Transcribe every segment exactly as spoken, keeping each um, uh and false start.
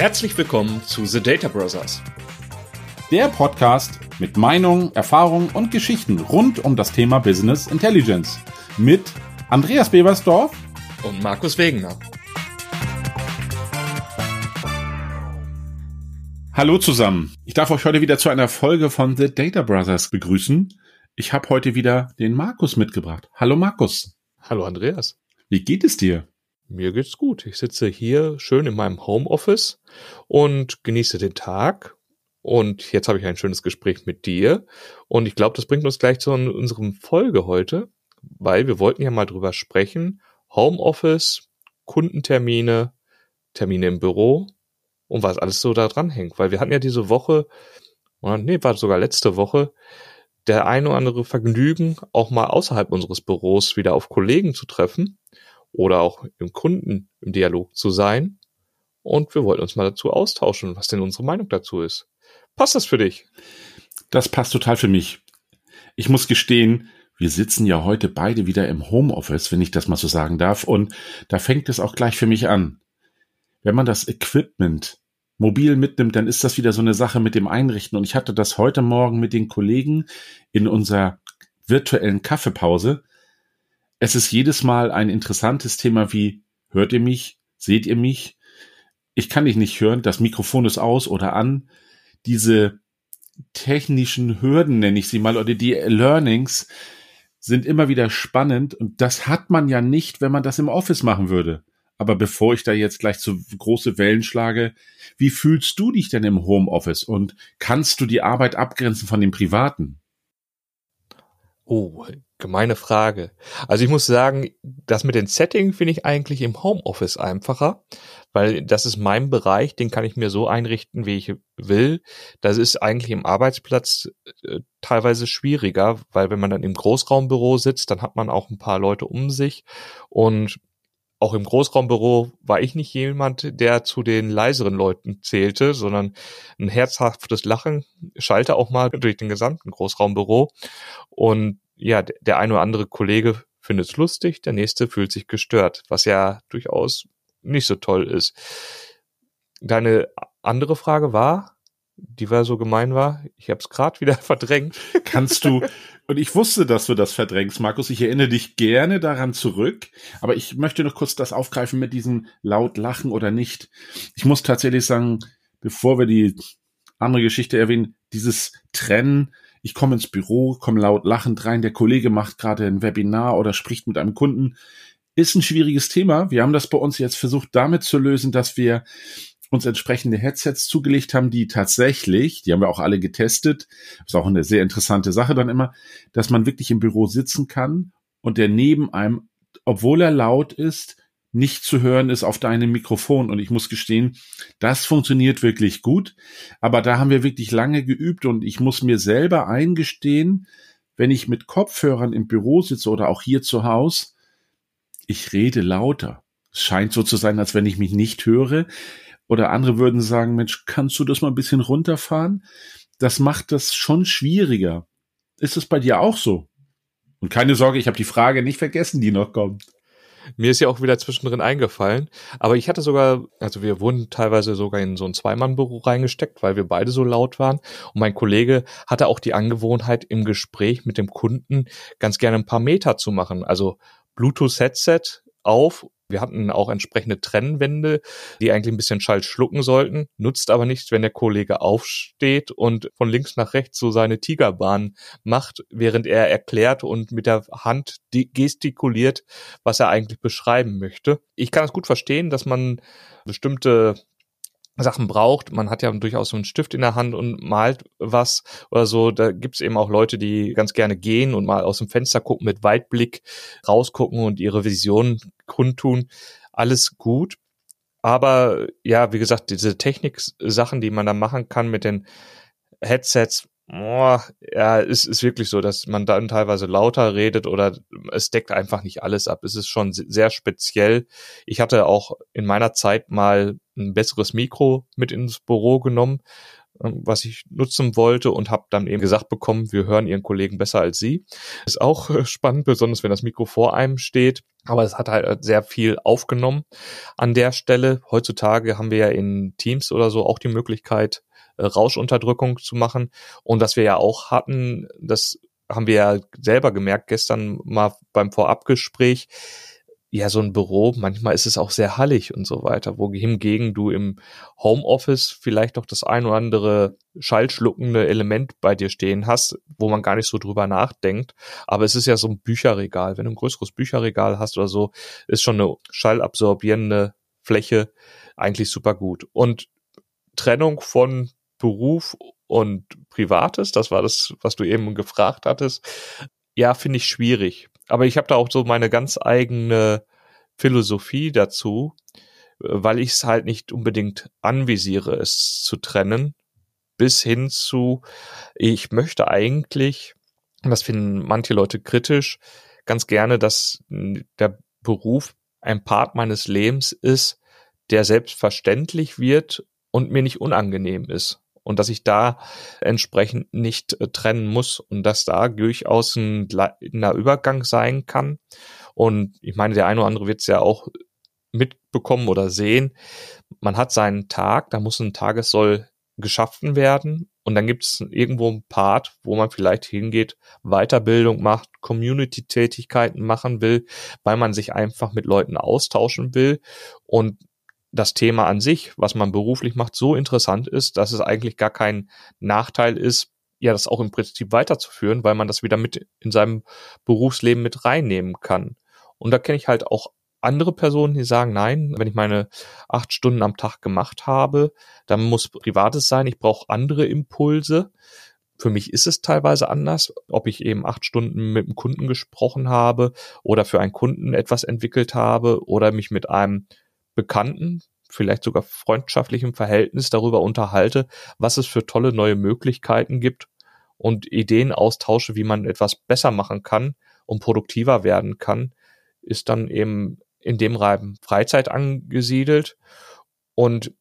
Herzlich willkommen zu The Data Brothers. Der Podcast mit Meinungen, Erfahrungen und Geschichten rund um das Thema Business Intelligence. Mit Andreas Bebersdorf und Markus Wegener. Hallo zusammen. Ich darf euch heute wieder zu einer Folge von The Data Brothers begrüßen. Ich habe heute wieder den Markus mitgebracht. Hallo Markus. Hallo Andreas. Wie geht es dir? Mir geht's gut. Ich sitze hier schön in meinem Homeoffice und genieße den Tag. Und jetzt habe ich ein schönes Gespräch mit dir. Und ich glaube, das bringt uns gleich zu unserem Folge heute, weil wir wollten ja mal drüber sprechen. Homeoffice, Kundentermine, Termine im Büro und was alles so da dran hängt. Weil wir hatten ja diese Woche, oder nee, war sogar letzte Woche, der ein oder andere Vergnügen, auch mal außerhalb unseres Büros wieder auf Kollegen zu treffen oder auch im Kunden im Dialog zu sein. Und wir wollten uns mal dazu austauschen, was denn unsere Meinung dazu ist. Passt das für dich? Das passt total für mich. Ich muss gestehen, wir sitzen ja heute beide wieder im Homeoffice, wenn ich das mal so sagen darf. Und da fängt es auch gleich für mich an. Wenn man das Equipment mobil mitnimmt, dann ist das wieder so eine Sache mit dem Einrichten. Und ich hatte das heute Morgen mit den Kollegen in unserer virtuellen Kaffeepause. Es ist jedes Mal ein interessantes Thema wie, hört ihr mich? Seht ihr mich? Ich kann dich nicht hören. Das Mikrofon ist aus oder an. Diese technischen Hürden, nenne ich sie mal, oder die Learnings, sind immer wieder spannend und das hat man ja nicht, wenn man das im Office machen würde. Aber bevor ich da jetzt gleich so große Wellen schlage, wie fühlst du dich denn im Homeoffice und kannst du die Arbeit abgrenzen von dem Privaten? Oh, gemeine Frage. Also ich muss sagen, das mit den Setting finde ich eigentlich im Homeoffice einfacher, weil das ist mein Bereich, den kann ich mir so einrichten, wie ich will. Das ist eigentlich im Arbeitsplatz äh, teilweise schwieriger, weil wenn man dann im Großraumbüro sitzt, dann hat man auch ein paar Leute um sich. Und auch im Großraumbüro war ich nicht jemand, der zu den leiseren Leuten zählte, sondern ein herzhaftes Lachen schallte auch mal durch den gesamten Großraumbüro. Und ja, der ein oder andere Kollege findet es lustig, der nächste fühlt sich gestört, was ja durchaus nicht so toll ist. Deine andere Frage war, die war so gemein war, ich habe es gerade wieder verdrängt. Kannst du, und ich wusste, dass du das verdrängst, Markus, ich erinnere dich gerne daran zurück, aber ich möchte noch kurz das aufgreifen mit diesem laut lachen oder nicht. Ich muss tatsächlich sagen, bevor wir die andere Geschichte erwähnen, dieses Trennen, ich komme ins Büro, komme laut lachend rein, der Kollege macht gerade ein Webinar oder spricht mit einem Kunden, ist ein schwieriges Thema. Wir haben das bei uns jetzt versucht, damit zu lösen, dass wir uns entsprechende Headsets zugelegt haben, die tatsächlich, die haben wir auch alle getestet, ist auch eine sehr interessante Sache dann immer, dass man wirklich im Büro sitzen kann und der neben einem, obwohl er laut ist, nicht zu hören ist auf deinem Mikrofon. Und ich muss gestehen, das funktioniert wirklich gut. Aber da haben wir wirklich lange geübt und ich muss mir selber eingestehen, wenn ich mit Kopfhörern im Büro sitze oder auch hier zu Hause, ich rede lauter. Es scheint so zu sein, als wenn ich mich nicht höre. Oder andere würden sagen, Mensch, kannst du das mal ein bisschen runterfahren? Das macht das schon schwieriger. Ist es bei dir auch so? Und keine Sorge, ich habe die Frage nicht vergessen, die noch kommt. Mir ist ja auch wieder zwischendrin eingefallen, aber ich hatte sogar, also wir wurden teilweise sogar in so ein Zwei-Mann-Büro reingesteckt, weil wir beide so laut waren und mein Kollege hatte auch die Angewohnheit, im Gespräch mit dem Kunden ganz gerne ein paar Meter zu machen, also Bluetooth-Headset auf, wir hatten auch entsprechende Trennwände, die eigentlich ein bisschen Schall schlucken sollten, nutzt aber nichts, wenn der Kollege aufsteht und von links nach rechts so seine Tigerbahn macht, während er erklärt und mit der Hand gestikuliert, was er eigentlich beschreiben möchte. Ich kann es gut verstehen, dass man bestimmte Sachen braucht. Man hat ja durchaus so einen Stift in der Hand und malt was oder so. Da gibt's eben auch Leute, die ganz gerne gehen und mal aus dem Fenster gucken, mit Weitblick rausgucken und ihre Visionen kundtun. Alles gut. Aber ja, wie gesagt, diese Technik-Sachen, die man da machen kann mit den Headsets, oh, ja, es ist wirklich so, dass man dann teilweise lauter redet oder es deckt einfach nicht alles ab. Es ist schon sehr speziell. Ich hatte auch in meiner Zeit mal ein besseres Mikro mit ins Büro genommen, was ich nutzen wollte, und habe dann eben gesagt bekommen, wir hören Ihren Kollegen besser als Sie. Ist auch spannend, besonders wenn das Mikro vor einem steht. Aber es hat halt sehr viel aufgenommen an der Stelle. Heutzutage haben wir ja in Teams oder so auch die Möglichkeit, Rauschunterdrückung zu machen. Und was wir ja auch hatten, das haben wir ja selber gemerkt, gestern mal beim Vorabgespräch, ja, so ein Büro, manchmal ist es auch sehr hallig und so weiter, wo hingegen du im Homeoffice vielleicht doch das ein oder andere schallschluckende Element bei dir stehen hast, wo man gar nicht so drüber nachdenkt. Aber es ist ja so ein Bücherregal. Wenn du ein größeres Bücherregal hast oder so, ist schon eine schallabsorbierende Fläche eigentlich super gut. Und Trennung von Beruf und Privates, das war das, was du eben gefragt hattest, ja, finde ich schwierig. Aber ich habe da auch so meine ganz eigene Philosophie dazu, weil ich es halt nicht unbedingt anvisiere, es zu trennen, bis hin zu, ich möchte eigentlich, und das finden manche Leute kritisch, ganz gerne, dass der Beruf ein Part meines Lebens ist, der selbstverständlich wird und mir nicht unangenehm ist. Und dass ich da entsprechend nicht trennen muss und dass da durchaus ein leitender Übergang sein kann. Und ich meine, der eine oder andere wird es ja auch mitbekommen oder sehen. Man hat seinen Tag, da muss ein Tagessoll geschaffen werden. Und dann gibt es irgendwo einen Part, wo man vielleicht hingeht, Weiterbildung macht, Community-Tätigkeiten machen will, weil man sich einfach mit Leuten austauschen will. Und das Thema an sich, was man beruflich macht, so interessant ist, dass es eigentlich gar kein Nachteil ist, ja, das auch im Prinzip weiterzuführen, weil man das wieder mit in seinem Berufsleben mit reinnehmen kann. Und da kenne ich halt auch andere Personen, die sagen, nein, wenn ich meine acht Stunden am Tag gemacht habe, dann muss Privates sein, ich brauche andere Impulse. Für mich ist es teilweise anders, ob ich eben acht Stunden mit einem Kunden gesprochen habe oder für einen Kunden etwas entwickelt habe oder mich mit einem Bekannten, vielleicht sogar freundschaftlichem Verhältnis darüber unterhalte, was es für tolle neue Möglichkeiten gibt und Ideen austausche, wie man etwas besser machen kann und produktiver werden kann, ist dann eben in dem Rahmen Freizeit angesiedelt. Und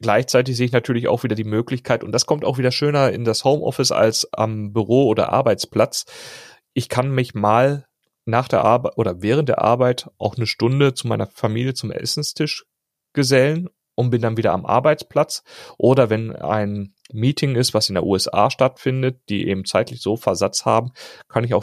gleichzeitig sehe ich natürlich auch wieder die Möglichkeit, und das kommt auch wieder schöner in das Homeoffice als am Büro oder Arbeitsplatz, ich kann mich mal nach der Arbeit oder während der Arbeit auch eine Stunde zu meiner Familie zum Essenstisch gesellen und bin dann wieder am Arbeitsplatz. Oder wenn ein Meeting ist, was in der U S A stattfindet, die eben zeitlich so Versatz haben, kann ich auch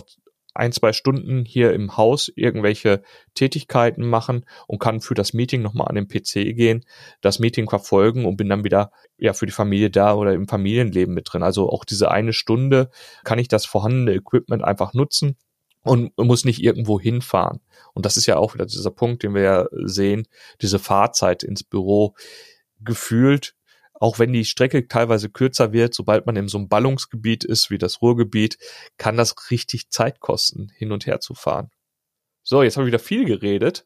ein, zwei Stunden hier im Haus irgendwelche Tätigkeiten machen und kann für das Meeting nochmal an den P C gehen, das Meeting verfolgen und bin dann wieder ja für die Familie da oder im Familienleben mit drin. Also auch diese eine Stunde kann ich das vorhandene Equipment einfach nutzen und muss nicht irgendwo hinfahren. Und das ist ja auch wieder dieser Punkt, den wir ja sehen, diese Fahrzeit ins Büro gefühlt, auch wenn die Strecke teilweise kürzer wird, sobald man in so einem Ballungsgebiet ist wie das Ruhrgebiet, kann das richtig Zeit kosten, hin und her zu fahren. So, jetzt habe ich wieder viel geredet.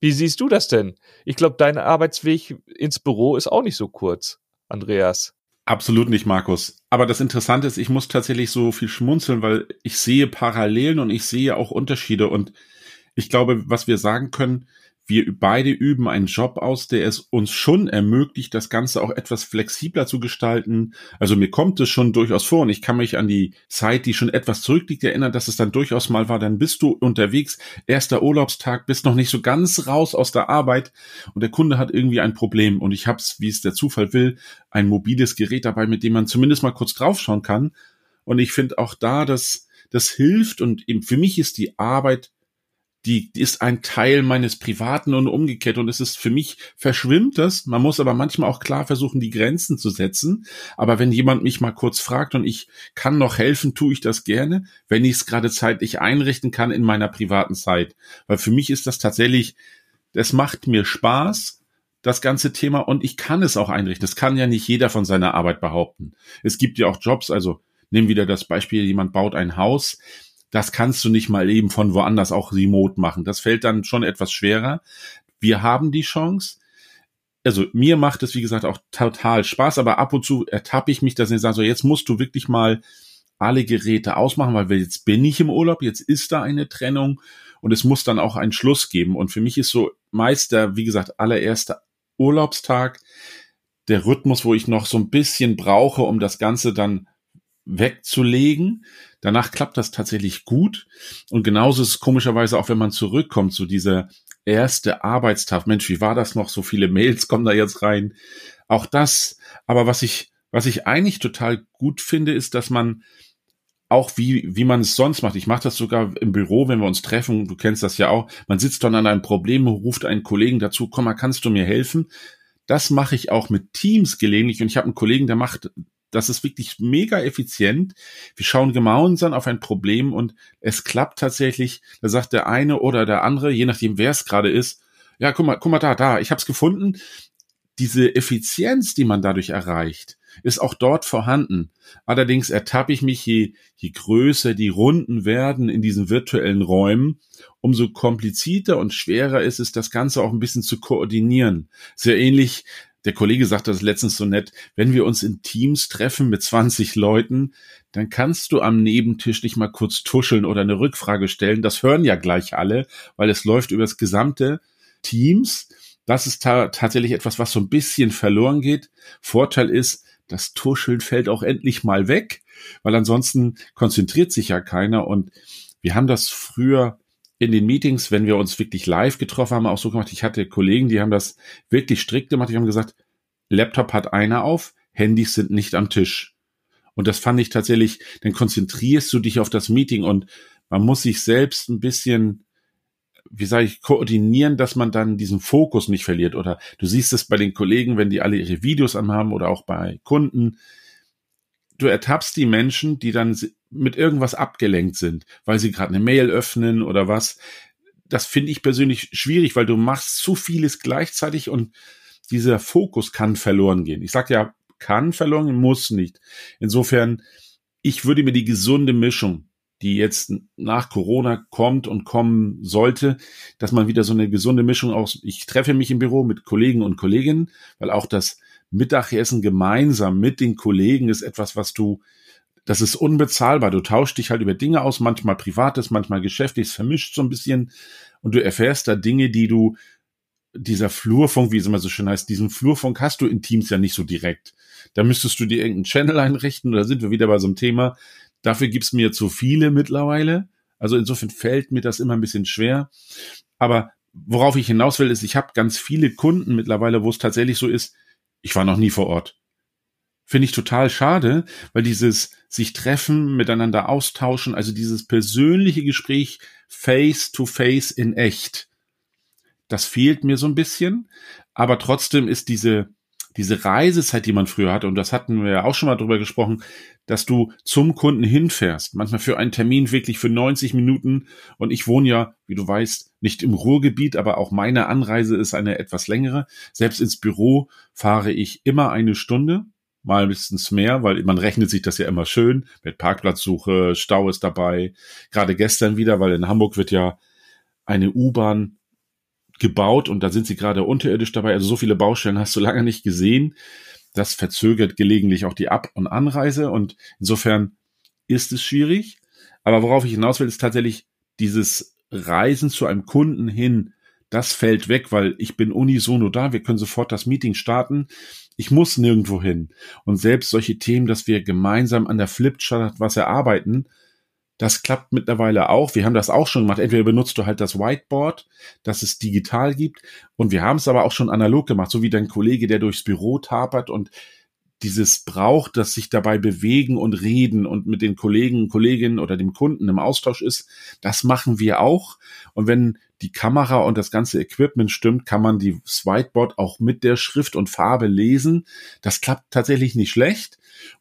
Wie siehst du das denn? Ich glaube, dein Arbeitsweg ins Büro ist auch nicht so kurz, Andreas. Absolut nicht, Markus. Aber das Interessante ist, ich muss tatsächlich so viel schmunzeln, weil ich sehe Parallelen und ich sehe auch Unterschiede. Und ich glaube, was wir sagen können, wir beide üben einen Job aus, der es uns schon ermöglicht, das Ganze auch etwas flexibler zu gestalten. Also mir kommt es schon durchaus vor und ich kann mich an die Zeit, die schon etwas zurückliegt, erinnern, dass es dann durchaus mal war, dann bist du unterwegs, erster Urlaubstag, bist noch nicht so ganz raus aus der Arbeit und der Kunde hat irgendwie ein Problem und ich hab's, wie es der Zufall will, ein mobiles Gerät dabei, mit dem man zumindest mal kurz draufschauen kann. Und ich finde auch da, dass das hilft und eben für mich ist die Arbeit, die ist ein Teil meines Privaten und umgekehrt und es ist für mich verschwimmt das. Man muss aber manchmal auch klar versuchen, die Grenzen zu setzen. Aber wenn jemand mich mal kurz fragt und ich kann noch helfen, tue ich das gerne, wenn ich es gerade zeitlich einrichten kann in meiner privaten Zeit. Weil für mich ist das tatsächlich, das macht mir Spaß, das ganze Thema, und ich kann es auch einrichten. Das kann ja nicht jeder von seiner Arbeit behaupten. Es gibt ja auch Jobs, also nimm wieder das Beispiel, jemand baut ein Haus. Das kannst du nicht mal eben von woanders auch remote machen. Das fällt dann schon etwas schwerer. Wir haben die Chance. Also mir macht es, wie gesagt, auch total Spaß, aber ab und zu ertappe ich mich, dass ich sage, so jetzt musst du wirklich mal alle Geräte ausmachen, weil jetzt bin ich im Urlaub, jetzt ist da eine Trennung und es muss dann auch einen Schluss geben. Und für mich ist so meist der, wie gesagt, allererste Urlaubstag, der Rhythmus, wo ich noch so ein bisschen brauche, um das Ganze dann wegzulegen. Danach klappt das tatsächlich gut. Und genauso ist es komischerweise auch, wenn man zurückkommt zu dieser erste Arbeitstag. Mensch, wie war das noch? So viele Mails kommen da jetzt rein. Auch das. Aber was ich, was ich eigentlich total gut finde, ist, dass man auch wie, wie man es sonst macht. Ich mache das sogar im Büro, wenn wir uns treffen. Du kennst das ja auch. Man sitzt dann an einem Problem, ruft einen Kollegen dazu. Komm mal, kannst du mir helfen? Das mache ich auch mit Teams gelegentlich. Und ich habe einen Kollegen, der macht, das ist wirklich mega effizient. Wir schauen gemeinsam auf ein Problem und es klappt tatsächlich. Da sagt der eine oder der andere, je nachdem, wer es gerade ist, ja, guck mal, guck mal da, da, ich habe es gefunden. Diese Effizienz, die man dadurch erreicht, ist auch dort vorhanden. Allerdings ertappe ich mich, je, je größer die Runden werden in diesen virtuellen Räumen, umso komplizierter und schwerer ist es, das Ganze auch ein bisschen zu koordinieren. Sehr ähnlich, der Kollege sagte das letztens so nett, wenn wir uns in Teams treffen mit zwanzig Leuten, dann kannst du am Nebentisch nicht mal kurz tuscheln oder eine Rückfrage stellen. Das hören ja gleich alle, weil es läuft über das gesamte Teams. Das ist ta- tatsächlich etwas, was so ein bisschen verloren geht. Vorteil ist, das Tuscheln fällt auch endlich mal weg, weil ansonsten konzentriert sich ja keiner. Und wir haben das früher in den Meetings, wenn wir uns wirklich live getroffen haben, auch so gemacht. Ich hatte Kollegen, die haben das wirklich strikt gemacht. Die haben gesagt, Laptop hat einer auf, Handys sind nicht am Tisch. Und das fand ich tatsächlich, dann konzentrierst du dich auf das Meeting und man muss sich selbst ein bisschen, wie sage ich, koordinieren, dass man dann diesen Fokus nicht verliert. Oder du siehst es bei den Kollegen, wenn die alle ihre Videos anhaben oder auch bei Kunden. Du ertappst die Menschen, die dann mit irgendwas abgelenkt sind, weil sie gerade eine Mail öffnen oder was. Das finde ich persönlich schwierig, weil du machst zu vieles gleichzeitig und dieser Fokus kann verloren gehen. Ich sage ja, kann verloren, muss nicht. Insofern, ich würde mir die gesunde Mischung, die jetzt nach Corona kommt und kommen sollte, dass man wieder so eine gesunde Mischung aus, ich treffe mich im Büro mit Kollegen und Kolleginnen, weil auch das Mittagessen gemeinsam mit den Kollegen ist etwas, was du, das ist unbezahlbar. Du tauschst dich halt über Dinge aus, manchmal Privates, manchmal Geschäftliches, vermischt so ein bisschen und du erfährst da Dinge, die du, dieser Flurfunk, wie es immer so schön heißt, diesen Flurfunk hast du in Teams ja nicht so direkt. Da müsstest du dir irgendeinen Channel einrichten oder sind wir wieder bei so einem Thema. Dafür gibt's mir zu viele mittlerweile. Also insofern fällt mir das immer ein bisschen schwer. Aber worauf ich hinaus will, ist, ich habe ganz viele Kunden mittlerweile, wo es tatsächlich so ist, ich war noch nie vor Ort. Finde ich total schade, weil dieses sich treffen, miteinander austauschen, also dieses persönliche Gespräch face to face in echt, das fehlt mir so ein bisschen. Aber trotzdem ist diese Diese Reisezeit, die man früher hatte, und das hatten wir ja auch schon mal drüber gesprochen, dass du zum Kunden hinfährst, manchmal für einen Termin wirklich für neunzig Minuten. Und ich wohne ja, wie du weißt, nicht im Ruhrgebiet, aber auch meine Anreise ist eine etwas längere. Selbst ins Büro fahre ich immer eine Stunde, mal mindestens mehr, weil man rechnet sich das ja immer schön mit Parkplatzsuche, Stau ist dabei. Gerade gestern wieder, weil in Hamburg wird ja eine U-Bahn gebaut und da sind sie gerade unterirdisch dabei. Also so viele Baustellen hast du lange nicht gesehen. Das verzögert gelegentlich auch die Ab- und Anreise und insofern ist es schwierig. Aber worauf ich hinaus will, ist tatsächlich dieses Reisen zu einem Kunden hin. Das fällt weg, weil ich bin unisono da. Wir können sofort das Meeting starten. Ich muss nirgendwo hin. Und selbst solche Themen, dass wir gemeinsam an der Flipchart was erarbeiten, das klappt mittlerweile auch. Wir haben das auch schon gemacht. Entweder benutzt du halt das Whiteboard, das es digital gibt. Und wir haben es aber auch schon analog gemacht, so wie dein Kollege, der durchs Büro tapert und dieses braucht, dass sich dabei bewegen und reden und mit den Kollegen, Kolleginnen oder dem Kunden im Austausch ist. Das machen wir auch. Und wenn die Kamera und das ganze Equipment stimmt, kann man das Whiteboard auch mit der Schrift und Farbe lesen. Das klappt tatsächlich nicht schlecht.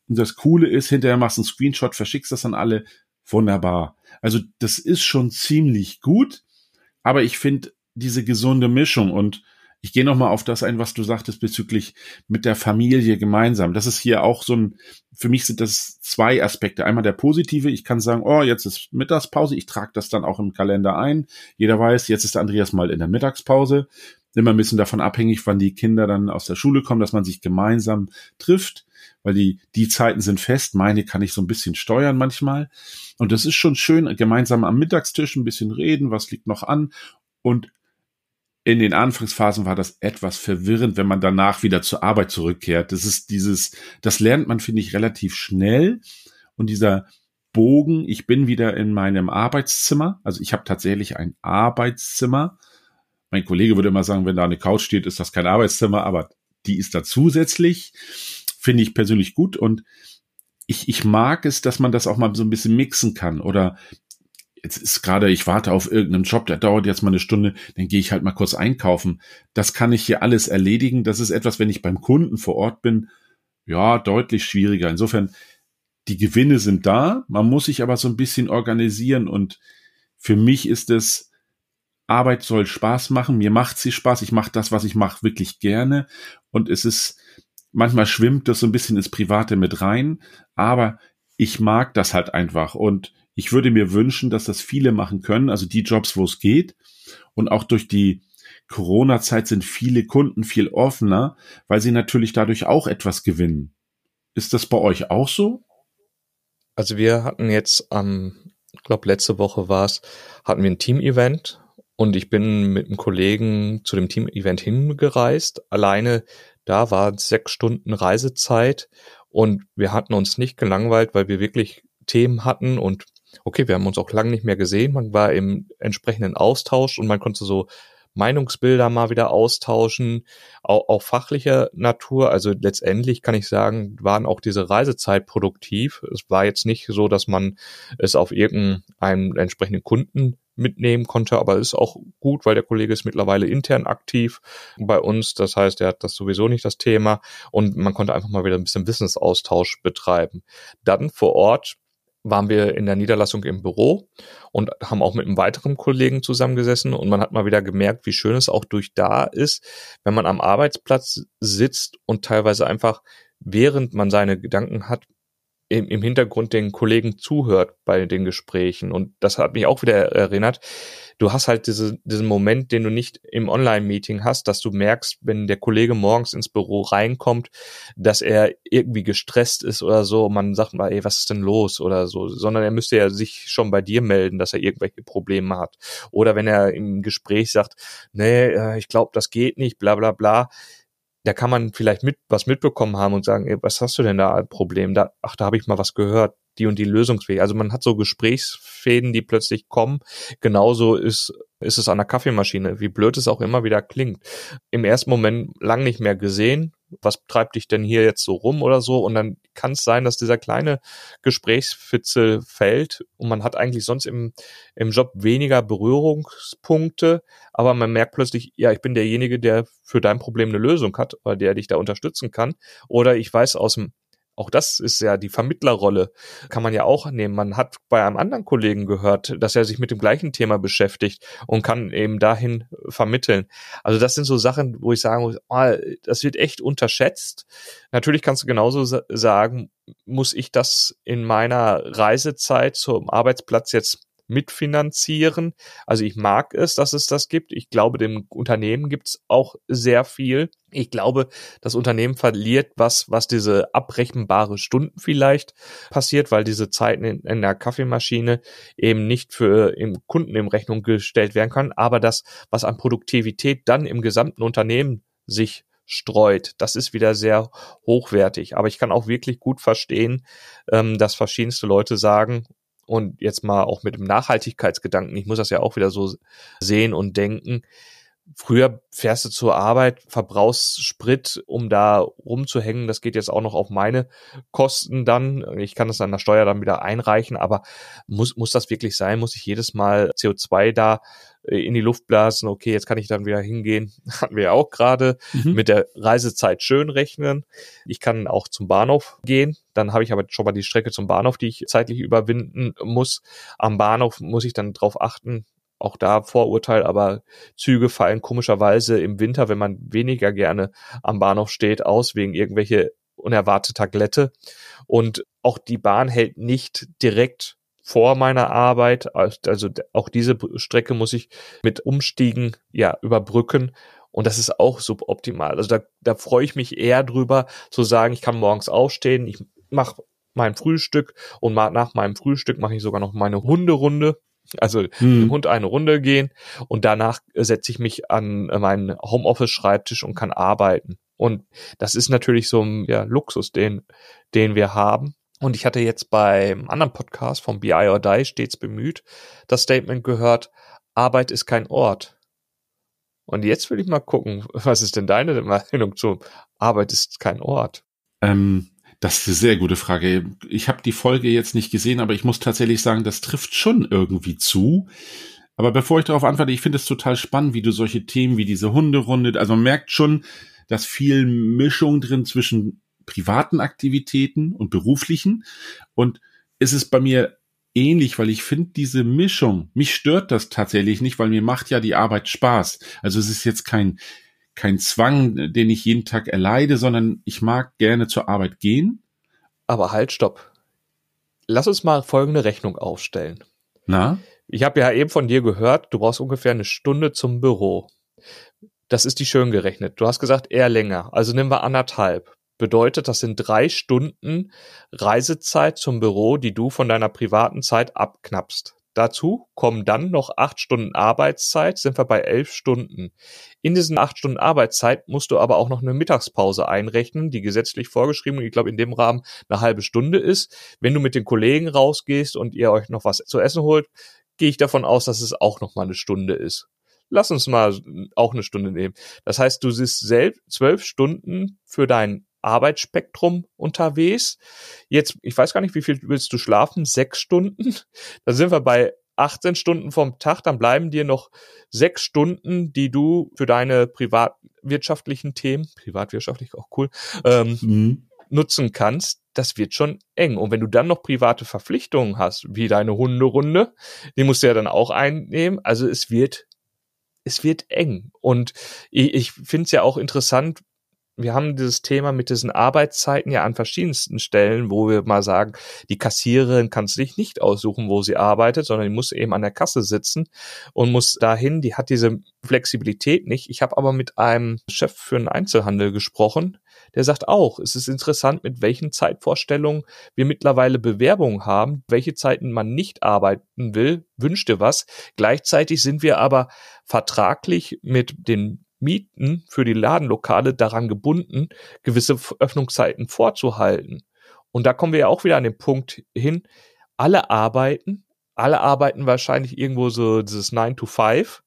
Und das Coole ist, hinterher machst du einen Screenshot, verschickst das an alle. Wunderbar. Also das ist schon ziemlich gut, aber ich finde diese gesunde Mischung und ich gehe nochmal auf das ein, was du sagtest bezüglich mit der Familie gemeinsam. Das ist hier auch so ein, für mich sind das zwei Aspekte. Einmal der positive, ich kann sagen, oh, jetzt ist Mittagspause, ich trage das dann auch im Kalender ein. Jeder weiß, jetzt ist der Andreas mal in der Mittagspause. Immer ein bisschen davon abhängig, wann die Kinder dann aus der Schule kommen, dass man sich gemeinsam trifft, weil die die Zeiten sind fest. Meine kann ich so ein bisschen steuern manchmal. Und das ist schon schön, gemeinsam am Mittagstisch ein bisschen reden, was liegt noch an. Und In den Anfangsphasen war das etwas verwirrend, wenn man danach wieder zur Arbeit zurückkehrt. Das ist dieses, das lernt man, finde ich, relativ schnell. Und dieser Bogen, ich bin wieder in meinem Arbeitszimmer. Also ich habe tatsächlich ein Arbeitszimmer. Mein Kollege würde immer sagen, wenn da eine Couch steht, ist das kein Arbeitszimmer, aber die ist da zusätzlich. Finde ich persönlich gut. Und ich, ich mag es, dass man das auch mal so ein bisschen mixen kann oder jetzt ist gerade, ich warte auf irgendeinen Job, der dauert jetzt mal eine Stunde, dann gehe ich halt mal kurz einkaufen. Das kann ich hier alles erledigen. Das ist etwas, wenn ich beim Kunden vor Ort bin, ja, deutlich schwieriger. Insofern, die Gewinne sind da, man muss sich aber so ein bisschen organisieren und für mich ist es, Arbeit soll Spaß machen, mir macht sie Spaß, ich mache das, was ich mache, wirklich gerne und es ist, manchmal schwimmt das so ein bisschen ins Private mit rein, aber ich mag das halt einfach und ich würde mir wünschen, dass das viele machen können, also die Jobs, wo es geht. Und auch durch die Corona-Zeit sind viele Kunden viel offener, weil sie natürlich dadurch auch etwas gewinnen. Ist das bei euch auch so? Also wir hatten jetzt am, ich glaube letzte Woche war es, hatten wir ein Team-Event und ich bin mit einem Kollegen zu dem Team-Event hingereist. Alleine da waren sechs Stunden Reisezeit und wir hatten uns nicht gelangweilt, weil wir wirklich Themen hatten und okay, wir haben uns auch lange nicht mehr gesehen, man war im entsprechenden Austausch und man konnte so Meinungsbilder mal wieder austauschen, auch, auch fachlicher Natur, also letztendlich kann ich sagen, waren auch diese Reisezeit produktiv, es war jetzt nicht so, dass man es auf irgendeinen entsprechenden Kunden mitnehmen konnte, aber ist auch gut, weil der Kollege ist mittlerweile intern aktiv bei uns, das heißt, er hat das sowieso nicht das Thema und man konnte einfach mal wieder ein bisschen Wissensaustausch betreiben. Dann vor Ort waren wir in der Niederlassung im Büro und haben auch mit einem weiteren Kollegen zusammengesessen und man hat mal wieder gemerkt, wie schön es auch durch da ist, wenn man am Arbeitsplatz sitzt und teilweise einfach, während man seine Gedanken hat, im, im Hintergrund den Kollegen zuhört bei den Gesprächen. Und das hat mich auch wieder erinnert, du hast halt diese, diesen Moment, den du nicht im Online-Meeting hast, dass du merkst, wenn der Kollege morgens ins Büro reinkommt, dass er irgendwie gestresst ist oder so und man sagt mal, ey, was ist denn los oder so, sondern er müsste ja sich schon bei dir melden, dass er irgendwelche Probleme hat. Oder wenn er im Gespräch sagt, nee, ich glaube, das geht nicht, bla bla bla, da kann man vielleicht mit was mitbekommen haben und sagen, ey, was hast du denn da ein Problem? Da, ach, da habe ich mal was gehört, die und die Lösungswege. Also man hat so Gesprächsfäden, die plötzlich kommen. Genauso ist, ist es an der Kaffeemaschine, wie blöd es auch immer wieder klingt. Im ersten Moment lang nicht mehr gesehen, was treibt dich denn hier jetzt so rum oder so? Und dann kann es sein, dass dieser kleine Gesprächsfitzel fällt und man hat eigentlich sonst im, im Job weniger Berührungspunkte, aber man merkt plötzlich, ja, ich bin derjenige, der für dein Problem eine Lösung hat oder der dich da unterstützen kann. Oder ich weiß aus dem, auch das ist ja die Vermittlerrolle, kann man ja auch nehmen. Man hat bei einem anderen Kollegen gehört, dass er sich mit dem gleichen Thema beschäftigt und kann eben dahin vermitteln. Also das sind so Sachen, wo ich sagen muss, oh, das wird echt unterschätzt. Natürlich kannst du genauso sagen, muss ich das in meiner Reisezeit zum Arbeitsplatz jetzt mitfinanzieren? Also ich mag es, dass es das gibt. Ich glaube, dem Unternehmen gibt es auch sehr viel. Ich glaube, das Unternehmen verliert was, was diese abrechenbare Stunden vielleicht passiert, weil diese Zeiten in, in der Kaffeemaschine eben nicht für im Kunden in Rechnung gestellt werden kann. Aber das, was an Produktivität dann im gesamten Unternehmen sich streut. Das ist wieder sehr hochwertig. Aber ich kann auch wirklich gut verstehen, ähm, dass verschiedenste Leute sagen, und jetzt mal auch mit dem Nachhaltigkeitsgedanken, ich muss das ja auch wieder so sehen und denken, früher fährst du zur Arbeit, verbrauchst Sprit, um da rumzuhängen, das geht jetzt auch noch auf meine Kosten dann, ich kann das an der Steuer dann wieder einreichen, aber muss muss das wirklich sein, muss ich jedes Mal C O zwei da in die Luft blasen, okay, jetzt kann ich dann wieder hingehen, hatten wir ja auch gerade, mhm. mit der Reisezeit schön rechnen. Ich kann auch zum Bahnhof gehen, dann habe ich aber schon mal die Strecke zum Bahnhof, die ich zeitlich überwinden muss. Am Bahnhof muss ich dann drauf achten, auch da Vorurteil, aber Züge fallen komischerweise im Winter, wenn man weniger gerne am Bahnhof steht, aus wegen irgendwelche unerwarteter Glätte. Und auch die Bahn hält nicht direkt vor meiner Arbeit, also auch diese Strecke muss ich mit Umstiegen ja überbrücken und das ist auch suboptimal. Also da, da freue ich mich eher drüber, zu sagen, ich kann morgens aufstehen, ich mache mein Frühstück und nach meinem Frühstück mache ich sogar noch meine Hunderunde Also hm. mit dem Hund eine Runde gehen und danach setze ich mich an meinen Homeoffice-Schreibtisch und kann arbeiten. Und das ist natürlich so ein ja, Luxus, den, den wir haben. Und ich hatte jetzt beim anderen Podcast vom B I or Die stets bemüht das Statement gehört, Arbeit ist kein Ort. Und jetzt will ich mal gucken, was ist denn deine Meinung zu Arbeit ist kein Ort? Ähm, das ist eine sehr gute Frage. Ich habe die Folge jetzt nicht gesehen, aber ich muss tatsächlich sagen, das trifft schon irgendwie zu. Aber bevor ich darauf antworte, ich finde es total spannend, wie du solche Themen wie diese Hunderunde, also man merkt schon, dass viel Mischung drin zwischen privaten Aktivitäten und beruflichen. Und es ist bei mir ähnlich, weil ich finde diese Mischung, mich stört das tatsächlich nicht, weil mir macht ja die Arbeit Spaß. Also es ist jetzt kein, kein Zwang, den ich jeden Tag erleide, sondern ich mag gerne zur Arbeit gehen. Aber halt, stopp. Lass uns mal folgende Rechnung aufstellen. Na? Ich habe ja eben von dir gehört, du brauchst ungefähr eine Stunde zum Büro. Das ist die schön gerechnet. Du hast gesagt, eher länger. Also nehmen wir anderthalb. Bedeutet, das sind drei Stunden Reisezeit zum Büro, die du von deiner privaten Zeit abknappst. Dazu kommen dann noch acht Stunden Arbeitszeit, sind wir bei elf Stunden. In diesen acht Stunden Arbeitszeit musst du aber auch noch eine Mittagspause einrechnen, die gesetzlich vorgeschrieben, ich glaube in dem Rahmen eine halbe Stunde ist. Wenn du mit den Kollegen rausgehst und ihr euch noch was zu essen holt, gehe ich davon aus, dass es auch noch mal eine Stunde ist. Lass uns mal auch eine Stunde nehmen. Das heißt, du sitzt selbst zwölf Stunden für dein Arbeitsspektrum unterwegs. Jetzt, ich weiß gar nicht, wie viel willst du schlafen? Sechs Stunden? Da sind wir bei achtzehn Stunden vom Tag. Dann bleiben dir noch sechs Stunden, die du für deine privatwirtschaftlichen Themen, privatwirtschaftlich auch cool, ähm, mhm. nutzen kannst. Das wird schon eng. Und wenn du dann noch private Verpflichtungen hast, wie deine Hunderunde, die musst du ja dann auch einnehmen. Also es wird Es wird eng und ich, ich finde es ja auch interessant, wir haben dieses Thema mit diesen Arbeitszeiten ja an verschiedensten Stellen, wo wir mal sagen, die Kassiererin kann sich nicht aussuchen, wo sie arbeitet, sondern die muss eben an der Kasse sitzen und muss dahin, die hat diese Flexibilität nicht. Ich habe aber mit einem Chef für einen Einzelhandel gesprochen, der sagt auch, es ist interessant, mit welchen Zeitvorstellungen wir mittlerweile Bewerbungen haben, welche Zeiten man nicht arbeiten will, wünscht dir was. Gleichzeitig sind wir aber vertraglich mit den Mieten für die Ladenlokale daran gebunden, gewisse Öffnungszeiten vorzuhalten. Und da kommen wir ja auch wieder an den Punkt hin, alle arbeiten, alle arbeiten wahrscheinlich irgendwo so dieses nine to five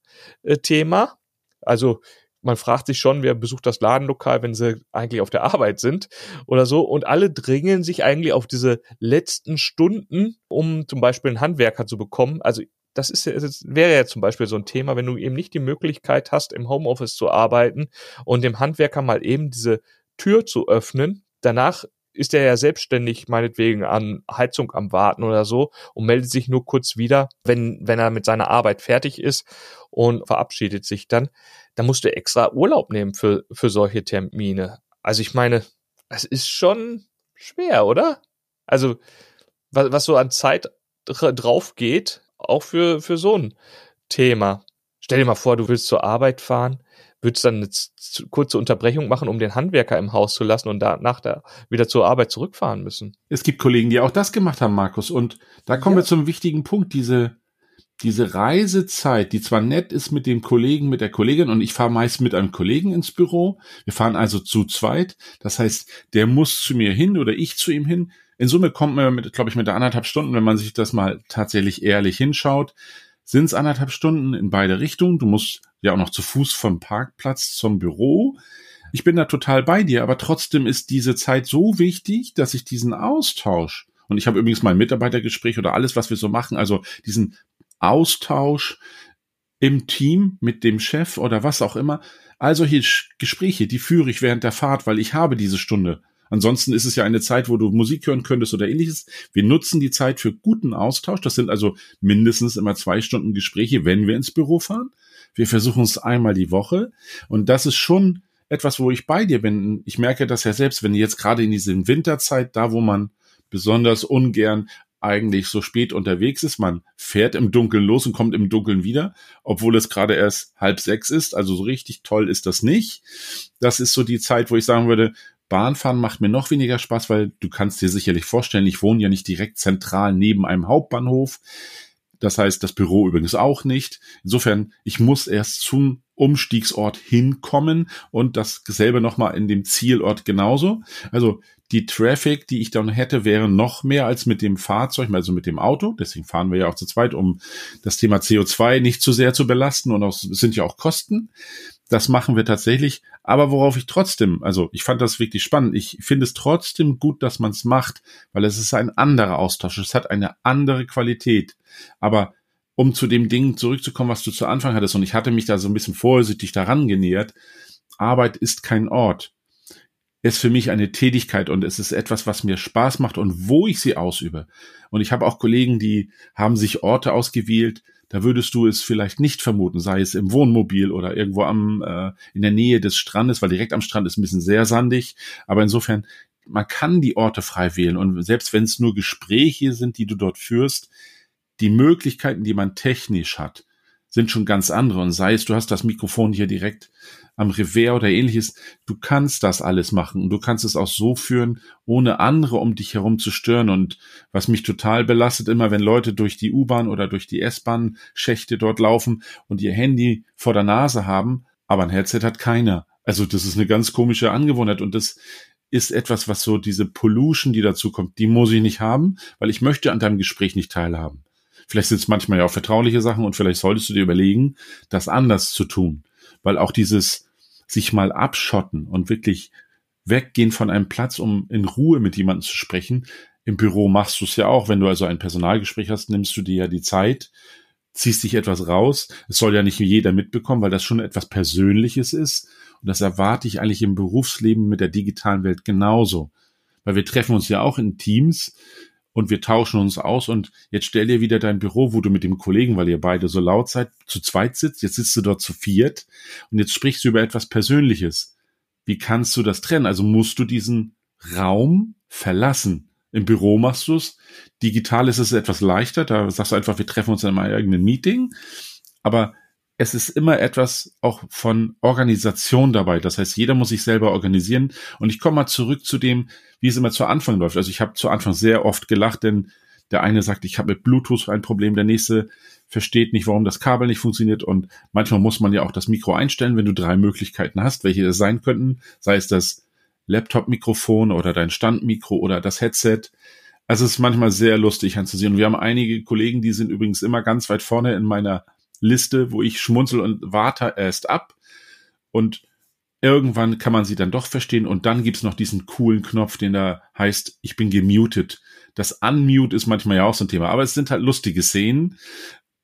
Thema. Also man fragt sich schon, wer besucht das Ladenlokal, wenn sie eigentlich auf der Arbeit sind oder so. Und alle drängeln sich eigentlich auf diese letzten Stunden, um zum Beispiel einen Handwerker zu bekommen. Also das ist, das wäre ja zum Beispiel so ein Thema, wenn du eben nicht die Möglichkeit hast, im Homeoffice zu arbeiten und dem Handwerker mal eben diese Tür zu öffnen. Danach ist er ja selbstständig meinetwegen an Heizung am Warten oder so und meldet sich nur kurz wieder, wenn, wenn er mit seiner Arbeit fertig ist und verabschiedet sich dann. Da musst du extra Urlaub nehmen für, für solche Termine. Also ich meine, es ist schon schwer, oder? Also was, was so an Zeit drauf geht, auch für, für so ein Thema. Stell dir mal vor, du willst zur Arbeit fahren, würdest dann eine z- kurze Unterbrechung machen, um den Handwerker im Haus zu lassen und danach da wieder zur Arbeit zurückfahren müssen. Es gibt Kollegen, die auch das gemacht haben, Markus. Und da kommen ja. wir zum wichtigen Punkt, diese, diese Reisezeit, die zwar nett ist mit dem Kollegen, mit der Kollegin, und ich fahre meist mit einem Kollegen ins Büro. Wir fahren also zu zweit. Das heißt, der muss zu mir hin oder ich zu ihm hin. In Summe kommt man, mit, glaube ich, mit der anderthalb Stunden, wenn man sich das mal tatsächlich ehrlich hinschaut, sind es anderthalb Stunden in beide Richtungen. Du musst ja auch noch zu Fuß vom Parkplatz zum Büro. Ich bin da total bei dir, aber trotzdem ist diese Zeit so wichtig, dass ich diesen Austausch, und ich habe übrigens mein Mitarbeitergespräch oder alles, was wir so machen, also diesen Austausch im Team mit dem Chef oder was auch immer, all solche Gespräche, die führe ich während der Fahrt, weil ich habe diese Stunde. Ansonsten ist es ja eine Zeit, wo du Musik hören könntest oder ähnliches. Wir nutzen die Zeit für guten Austausch. Das sind also mindestens immer zwei Stunden Gespräche, wenn wir ins Büro fahren. Wir versuchen es einmal die Woche. Und das ist schon etwas, wo ich bei dir bin. Ich merke das ja selbst, wenn jetzt gerade in dieser Winterzeit, da wo man besonders ungern eigentlich so spät unterwegs ist. Man fährt im Dunkeln los und kommt im Dunkeln wieder, obwohl es gerade erst halb sechs ist. Also so richtig toll ist das nicht. Das ist so die Zeit, wo ich sagen würde, Bahnfahren macht mir noch weniger Spaß, weil du kannst dir sicherlich vorstellen, ich wohne ja nicht direkt zentral neben einem Hauptbahnhof. Das heißt, das Büro übrigens auch nicht. Insofern, ich muss erst zum Umstiegsort hinkommen und dasselbe nochmal in dem Zielort genauso. Also die Traffic, die ich dann hätte, wäre noch mehr als mit dem Fahrzeug, also mit dem Auto. Deswegen fahren wir ja auch zu zweit, um das Thema C O zwei nicht zu sehr zu belasten. Und es sind ja auch Kosten. Das machen wir tatsächlich. Aber worauf ich trotzdem, also ich fand das wirklich spannend. Ich finde es trotzdem gut, dass man es macht, weil es ist ein anderer Austausch. Es hat eine andere Qualität. Aber um zu dem Ding zurückzukommen, was du zu Anfang hattest, und ich hatte mich da so ein bisschen vorsichtig daran genähert, Arbeit ist kein Ort. Es ist für mich eine Tätigkeit und es ist etwas, was mir Spaß macht und wo ich sie ausübe. Und ich habe auch Kollegen, die haben sich Orte ausgewählt, da würdest du es vielleicht nicht vermuten, sei es im Wohnmobil oder irgendwo am äh, in der Nähe des Strandes, weil direkt am Strand ist ein bisschen sehr sandig, aber insofern, man kann die Orte frei wählen und selbst wenn es nur Gespräche sind, die du dort führst, die Möglichkeiten, die man technisch hat, sind schon ganz andere. Und sei es, du hast das Mikrofon hier direkt am Revers oder ähnliches, du kannst das alles machen. Und du kannst es auch so führen, ohne andere um dich herum zu stören. Und was mich total belastet, immer wenn Leute durch die U-Bahn oder durch die S-Bahn-Schächte dort laufen und ihr Handy vor der Nase haben, aber ein Headset hat keiner. Also das ist eine ganz komische Angewohnheit. Und das ist etwas, was so diese Pollution, die dazu kommt, die muss ich nicht haben, weil ich möchte an deinem Gespräch nicht teilhaben. Vielleicht sind es manchmal ja auch vertrauliche Sachen und vielleicht solltest du dir überlegen, das anders zu tun. Weil auch dieses sich mal abschotten und wirklich weggehen von einem Platz, um in Ruhe mit jemandem zu sprechen. Im Büro machst du es ja auch. Wenn du also ein Personalgespräch hast, nimmst du dir ja die Zeit, ziehst dich etwas raus. Es soll ja nicht jeder mitbekommen, weil das schon etwas Persönliches ist. Und das erwarte ich eigentlich im Berufsleben mit der digitalen Welt genauso. Weil wir treffen uns ja auch in Teams, und wir tauschen uns aus und jetzt stell dir wieder dein Büro, wo du mit dem Kollegen, weil ihr beide so laut seid, zu zweit sitzt, jetzt sitzt du dort zu viert und jetzt sprichst du über etwas Persönliches. Wie kannst du das trennen? Also musst du diesen Raum verlassen. Im Büro machst du es, digital ist es etwas leichter, da sagst du einfach, wir treffen uns in einem eigenen Meeting, aber es ist immer etwas auch von Organisation dabei. Das heißt, jeder muss sich selber organisieren. Und ich komme mal zurück zu dem, wie es immer zu Anfang läuft. Also ich habe zu Anfang sehr oft gelacht, denn der eine sagt, ich habe mit Bluetooth ein Problem. Der nächste versteht nicht, warum das Kabel nicht funktioniert. Und manchmal muss man ja auch das Mikro einstellen, wenn du drei Möglichkeiten hast, welche das sein könnten. Sei es das Laptop-Mikrofon oder dein Standmikro oder das Headset. Also es ist manchmal sehr lustig anzusehen. Und wir haben einige Kollegen, die sind übrigens immer ganz weit vorne in meiner Liste, wo ich schmunzel und warte erst ab und irgendwann kann man sie dann doch verstehen und dann gibt's noch diesen coolen Knopf, den da heißt, ich bin gemutet. Das Unmute ist manchmal ja auch so ein Thema, aber es sind halt lustige Szenen.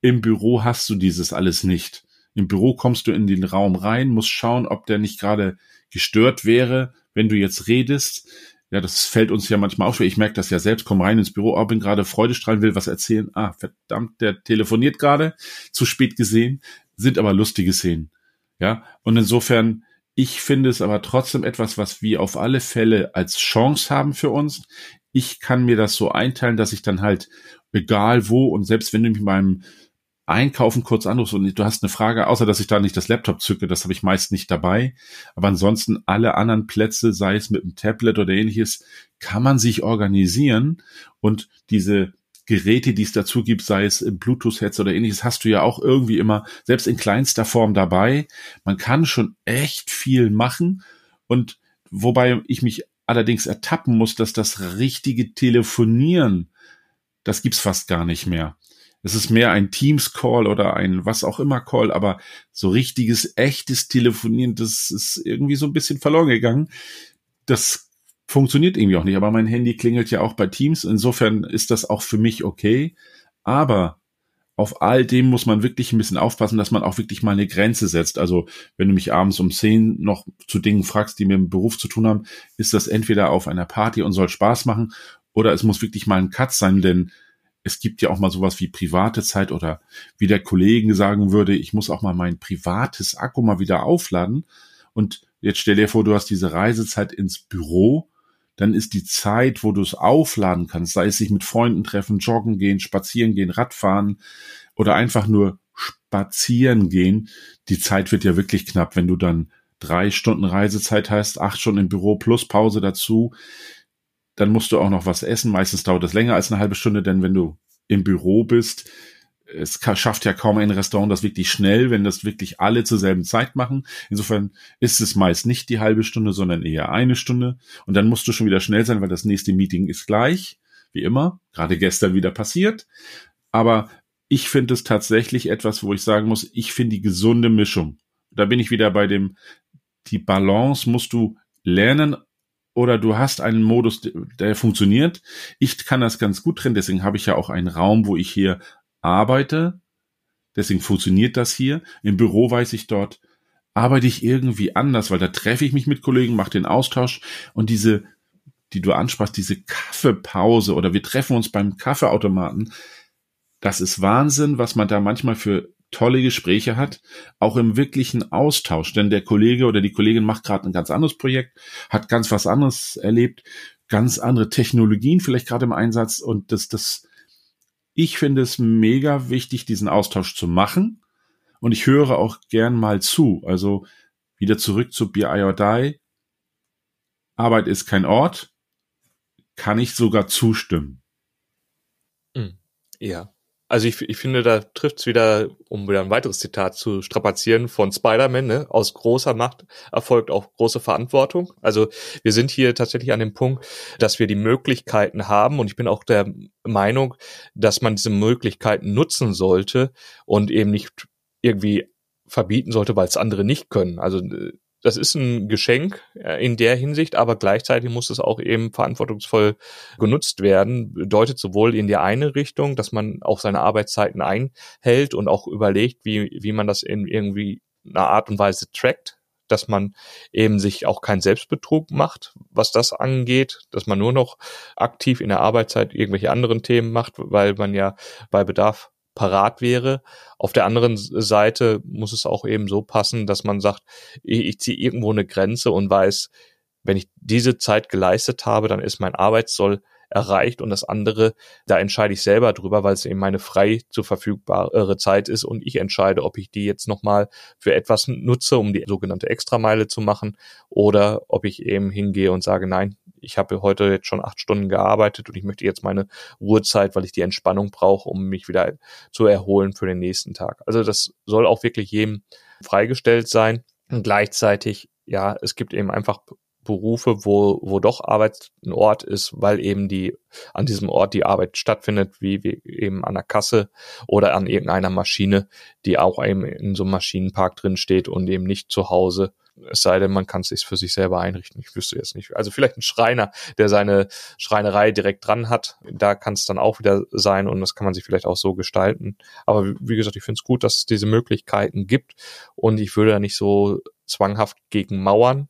Im Büro hast du dieses alles nicht. Im Büro kommst du in den Raum rein, musst schauen, ob der nicht gerade gestört wäre, wenn du jetzt redest. Ja, das fällt uns ja manchmal auch schwer. Ich merke das ja selbst, komm rein ins Büro, oh, bin gerade Freude strahlen, will was erzählen. Ah, verdammt, der telefoniert gerade, zu spät gesehen, sind aber lustige Szenen. Ja, und insofern, ich finde es aber trotzdem etwas, was wir auf alle Fälle als Chance haben für uns. Ich kann mir das so einteilen, dass ich dann halt, egal wo, und selbst wenn du mich beim Einkaufen kurz anrufst und du hast eine Frage, außer dass ich da nicht das Laptop zücke, das habe ich meist nicht dabei, aber ansonsten alle anderen Plätze, sei es mit dem Tablet oder ähnliches, kann man sich organisieren und diese Geräte, die es dazu gibt, sei es im Bluetooth-Headset oder ähnliches, hast du ja auch irgendwie immer, selbst in kleinster Form dabei, man kann schon echt viel machen und wobei ich mich allerdings ertappen muss, dass das richtige Telefonieren, das gibt's fast gar nicht mehr. Es ist mehr ein Teams-Call oder ein was auch immer Call, aber so richtiges, echtes Telefonieren, das ist irgendwie so ein bisschen verloren gegangen. Das funktioniert irgendwie auch nicht, aber mein Handy klingelt ja auch bei Teams. Insofern ist das auch für mich okay. Aber auf all dem muss man wirklich ein bisschen aufpassen, dass man auch wirklich mal eine Grenze setzt. Also wenn du mich abends um zehn noch zu Dingen fragst, die mit dem Beruf zu tun haben, ist das entweder auf einer Party und soll Spaß machen oder es muss wirklich mal ein Cut sein, denn es gibt ja auch mal sowas wie private Zeit oder wie der Kollege sagen würde, ich muss auch mal mein privates Akku mal wieder aufladen. Und jetzt stell dir vor, du hast diese Reisezeit ins Büro, dann ist die Zeit, wo du es aufladen kannst, sei es sich mit Freunden treffen, joggen gehen, spazieren gehen, Radfahren oder einfach nur spazieren gehen. Die Zeit wird ja wirklich knapp, wenn du dann drei Stunden Reisezeit hast, acht Stunden im Büro plus Pause dazu. Dann musst du auch noch was essen. Meistens dauert das länger als eine halbe Stunde, denn wenn du im Büro bist, es schafft ja kaum ein Restaurant das wirklich schnell, wenn das wirklich alle zur selben Zeit machen. Insofern ist es meist nicht die halbe Stunde, sondern eher eine Stunde. Und dann musst du schon wieder schnell sein, weil das nächste Meeting ist gleich, wie immer. Gerade gestern wieder passiert. Aber ich finde es tatsächlich etwas, wo ich sagen muss, ich finde die gesunde Mischung. Da bin ich wieder bei dem, die Balance musst du lernen, oder du hast einen Modus, der funktioniert. Ich kann das ganz gut trennen, deswegen habe ich ja auch einen Raum, wo ich hier arbeite. Deswegen funktioniert das hier. Im Büro weiß ich, dort arbeite ich irgendwie anders, weil da treffe ich mich mit Kollegen, mache den Austausch. Und diese, die du ansprachst, diese Kaffeepause oder wir treffen uns beim Kaffeeautomaten, das ist Wahnsinn, was man da manchmal für tolle Gespräche hat, auch im wirklichen Austausch, denn der Kollege oder die Kollegin macht gerade ein ganz anderes Projekt, hat ganz was anderes erlebt, ganz andere Technologien vielleicht gerade im Einsatz, und das, das, ich finde es mega wichtig, diesen Austausch zu machen, und ich höre auch gern mal zu, also wieder zurück zu B I or Die, Arbeit ist kein Ort, kann ich sogar zustimmen. Ja. Also ich, ich finde, da trifft's wieder, um wieder ein weiteres Zitat zu strapazieren, von Spider-Man, ne? Aus großer Macht erfolgt auch große Verantwortung. Also wir sind hier tatsächlich an dem Punkt, dass wir die Möglichkeiten haben, und ich bin auch der Meinung, dass man diese Möglichkeiten nutzen sollte und eben nicht irgendwie verbieten sollte, weil es andere nicht können. Also das ist ein Geschenk in der Hinsicht, aber gleichzeitig muss es auch eben verantwortungsvoll genutzt werden. Bedeutet sowohl in die eine Richtung, dass man auch seine Arbeitszeiten einhält und auch überlegt, wie wie man das in irgendwie einer Art und Weise trackt, dass man eben sich auch keinen Selbstbetrug macht, was das angeht, dass man nur noch aktiv in der Arbeitszeit irgendwelche anderen Themen macht, weil man ja bei Bedarf parat wäre. Auf der anderen Seite muss es auch eben so passen, dass man sagt, ich ziehe irgendwo eine Grenze und weiß, wenn ich diese Zeit geleistet habe, dann ist mein Arbeitssoll erreicht, und das andere, da entscheide ich selber drüber, weil es eben meine frei zu verfügbare Zeit ist und ich entscheide, ob ich die jetzt nochmal für etwas nutze, um die sogenannte Extrameile zu machen, oder ob ich eben hingehe und sage, nein, ich habe heute jetzt schon acht Stunden gearbeitet und ich möchte jetzt meine Ruhezeit, weil ich die Entspannung brauche, um mich wieder zu erholen für den nächsten Tag. Also das soll auch wirklich jedem freigestellt sein. Und gleichzeitig, ja, es gibt eben einfach Berufe, wo wo doch Arbeit ein Ort ist, weil eben die an diesem Ort die Arbeit stattfindet, wie, wie eben an der Kasse oder an irgendeiner Maschine, die auch eben in so einem Maschinenpark drin steht und eben nicht zu Hause. Es sei denn, man kann es sich für sich selber einrichten. Ich wüsste jetzt nicht. Also vielleicht ein Schreiner, der seine Schreinerei direkt dran hat. Da kann es dann auch wieder sein, und das kann man sich vielleicht auch so gestalten. Aber wie gesagt, ich finde es gut, dass es diese Möglichkeiten gibt, und ich würde da nicht so zwanghaft gegen mauern.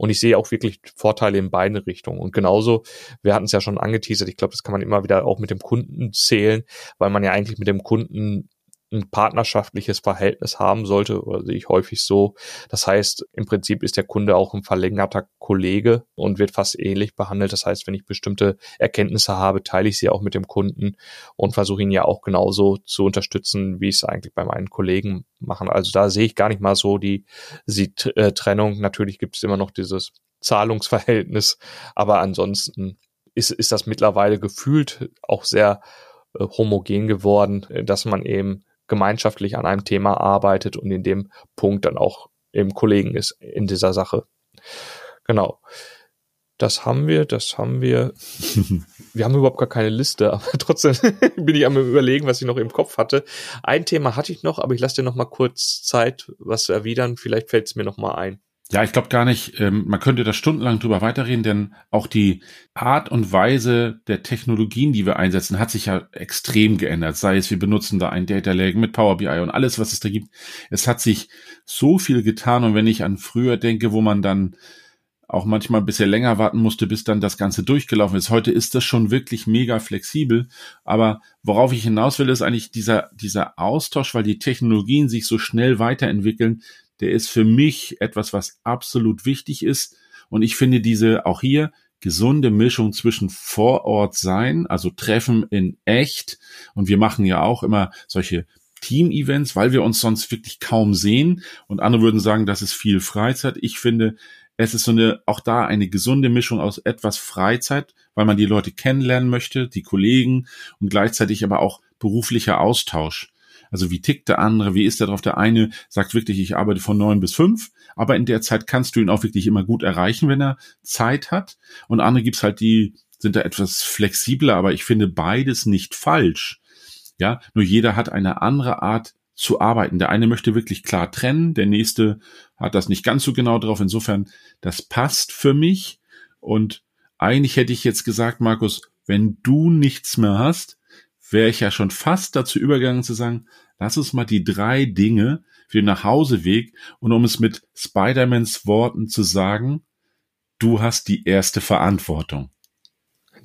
Und ich sehe auch wirklich Vorteile in beiden Richtungen. Und genauso, wir hatten es ja schon angeteasert, ich glaube, das kann man immer wieder auch mit dem Kunden zählen, weil man ja eigentlich mit dem Kunden ein partnerschaftliches Verhältnis haben sollte, oder sehe ich häufig so. Das heißt, im Prinzip ist der Kunde auch ein verlängerter Kollege und wird fast ähnlich behandelt. Das heißt, wenn ich bestimmte Erkenntnisse habe, teile ich sie auch mit dem Kunden und versuche ihn ja auch genauso zu unterstützen, wie ich es eigentlich bei meinen Kollegen mache. Also da sehe ich gar nicht mal so die, die äh, Trennung. Natürlich gibt es immer noch dieses Zahlungsverhältnis, aber ansonsten ist, ist das mittlerweile gefühlt auch sehr äh, homogen geworden, dass man eben gemeinschaftlich an einem Thema arbeitet und in dem Punkt dann auch eben Kollegen ist in dieser Sache. Genau. Das haben wir, das haben wir. Wir haben überhaupt gar keine Liste, aber trotzdem bin ich am Überlegen, was ich noch im Kopf hatte. Ein Thema hatte ich noch, aber ich lasse dir noch mal kurz Zeit, was zu erwidern. Vielleicht fällt es mir noch mal ein. Ja, ich glaube gar nicht, ähm, man könnte da stundenlang drüber weiterreden, denn auch die Art und Weise der Technologien, die wir einsetzen, hat sich ja extrem geändert. Sei es, wir benutzen da ein Data Lake mit Power B I und alles, was es da gibt. Es hat sich so viel getan, und wenn ich an früher denke, wo man dann auch manchmal ein bisschen länger warten musste, bis dann das Ganze durchgelaufen ist. Heute ist das schon wirklich mega flexibel, aber worauf ich hinaus will, ist eigentlich dieser, dieser Austausch, weil die Technologien sich so schnell weiterentwickeln. Der ist für mich etwas, was absolut wichtig ist. Und ich finde diese auch hier gesunde Mischung zwischen vor Ort sein, also Treffen in echt. Und wir machen ja auch immer solche Team-Events, weil wir uns sonst wirklich kaum sehen. Und andere würden sagen, das ist viel Freizeit. Ich finde, es ist so eine, auch da eine gesunde Mischung aus etwas Freizeit, weil man die Leute kennenlernen möchte, die Kollegen, und gleichzeitig aber auch beruflicher Austausch. Also wie tickt der andere, wie ist der drauf? Der eine sagt wirklich, ich arbeite von neun bis fünf, aber in der Zeit kannst du ihn auch wirklich immer gut erreichen, wenn er Zeit hat. Und andere gibt's halt, die sind da etwas flexibler, aber ich finde beides nicht falsch. Ja, nur jeder hat eine andere Art zu arbeiten. Der eine möchte wirklich klar trennen, der nächste hat das nicht ganz so genau drauf. Insofern, das passt für mich. Und eigentlich hätte ich jetzt gesagt, Markus, wenn du nichts mehr hast, wäre ich ja schon fast dazu übergegangen zu sagen, lass uns mal die drei Dinge für den Nachhauseweg, und um es mit Spider-Mans Worten zu sagen, du hast die erste Verantwortung.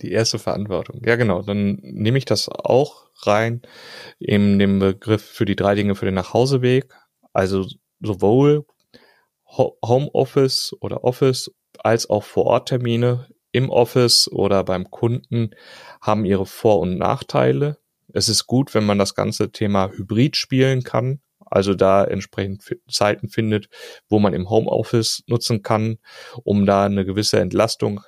Die erste Verantwortung. Ja, genau. Dann nehme ich das auch rein in den Begriff für die drei Dinge für den Nachhauseweg. Also sowohl Homeoffice oder Office als auch Vor-Ort-Termine im Office oder beim Kunden haben ihre Vor- und Nachteile. Es ist gut, wenn man das ganze Thema Hybrid spielen kann, also da entsprechend Zeiten findet, wo man im Homeoffice nutzen kann, um da eine gewisse Entlastung,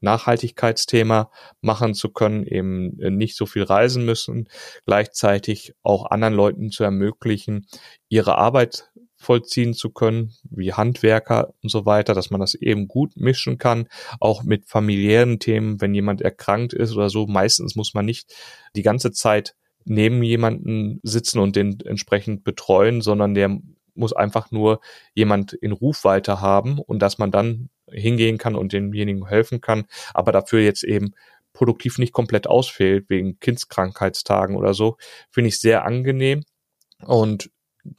Nachhaltigkeitsthema machen zu können, eben nicht so viel reisen müssen, gleichzeitig auch anderen Leuten zu ermöglichen, ihre Arbeit vollziehen zu können, wie Handwerker und so weiter, dass man das eben gut mischen kann, auch mit familiären Themen, wenn jemand erkrankt ist oder so. Meistens muss man nicht die ganze Zeit neben jemanden sitzen und den entsprechend betreuen, sondern der muss einfach nur jemand in Rufweite haben und dass man dann hingehen kann und demjenigen helfen kann, aber dafür jetzt eben produktiv nicht komplett ausfällt, wegen Kindskrankheitstagen oder so, finde ich sehr angenehm. Und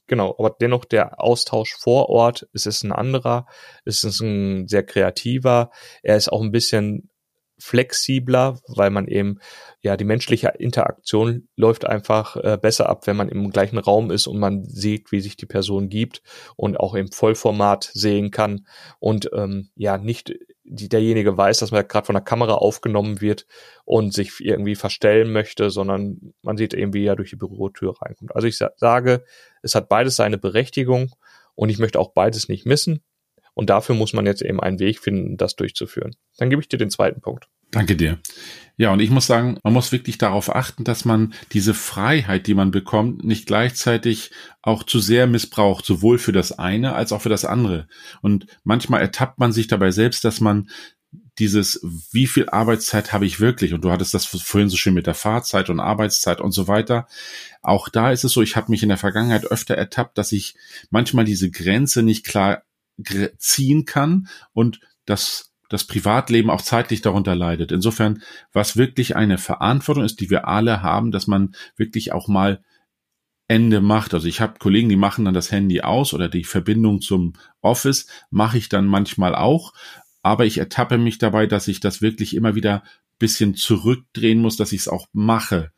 genau, aber dennoch der Austausch vor Ort, es ist ein anderer, es ist ein sehr kreativer, er ist auch ein bisschen flexibler, weil man eben, ja, die menschliche Interaktion läuft einfach äh, besser ab, wenn man im gleichen Raum ist und man sieht, wie sich die Person gibt und auch im Vollformat sehen kann und ähm, ja, nicht die, derjenige weiß, dass man gerade von der Kamera aufgenommen wird und sich irgendwie verstellen möchte, sondern man sieht eben, wie er durch die Bürotür reinkommt. Also ich sa- sage, es hat beides seine Berechtigung und ich möchte auch beides nicht missen. Und dafür muss man jetzt eben einen Weg finden, das durchzuführen. Dann gebe ich dir den zweiten Punkt. Danke dir. Ja, und ich muss sagen, man muss wirklich darauf achten, dass man diese Freiheit, die man bekommt, nicht gleichzeitig auch zu sehr missbraucht, sowohl für das eine als auch für das andere. Und manchmal ertappt man sich dabei selbst, dass man dieses, wie viel Arbeitszeit habe ich wirklich? Und du hattest das vorhin so schön mit der Fahrzeit und Arbeitszeit und so weiter. Auch da ist es so, ich habe mich in der Vergangenheit öfter ertappt, dass ich manchmal diese Grenze nicht klar ziehen kann und dass das Privatleben auch zeitlich darunter leidet. Insofern, was wirklich eine Verantwortung ist, die wir alle haben, dass man wirklich auch mal Ende macht. Also ich habe Kollegen, die machen dann das Handy aus oder die Verbindung zum Office mache ich dann manchmal auch, aber ich ertappe mich dabei, dass ich das wirklich immer wieder ein bisschen zurückdrehen muss, dass ich es auch mache.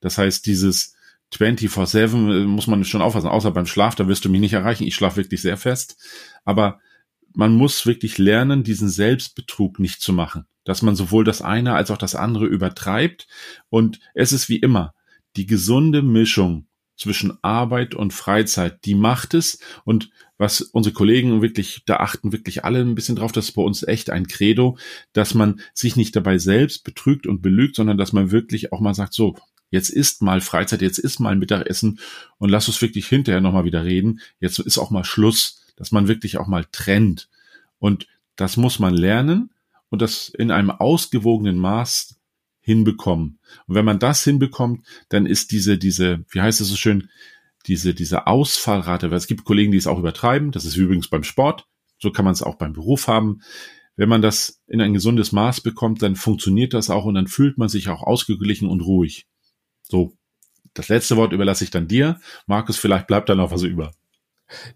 Das heißt, dieses vierundzwanzig sieben muss man schon aufpassen, außer beim Schlaf, da wirst du mich nicht erreichen. Ich schlafe wirklich sehr fest. Aber man muss wirklich lernen, diesen Selbstbetrug nicht zu machen. Dass man sowohl das eine als auch das andere übertreibt. Und es ist wie immer, die gesunde Mischung zwischen Arbeit und Freizeit, die macht es. Und was unsere Kollegen wirklich, da achten wirklich alle ein bisschen drauf, das ist bei uns echt ein Credo, dass man sich nicht dabei selbst betrügt und belügt, sondern dass man wirklich auch mal sagt, so, jetzt ist mal Freizeit, jetzt ist mal Mittagessen und lass uns wirklich hinterher nochmal wieder reden. Jetzt ist auch mal Schluss, dass man wirklich auch mal trennt. Und das muss man lernen und das in einem ausgewogenen Maß hinbekommen. Und wenn man das hinbekommt, dann ist diese, diese, wie heißt es so schön, diese, diese Ausfallrate, weil es gibt Kollegen, die es auch übertreiben. Das ist übrigens beim Sport. So kann man es auch beim Beruf haben. Wenn man das in ein gesundes Maß bekommt, dann funktioniert das auch und dann fühlt man sich auch ausgeglichen und ruhig. So, das letzte Wort überlasse ich dann dir. Markus, vielleicht bleibt da noch was über.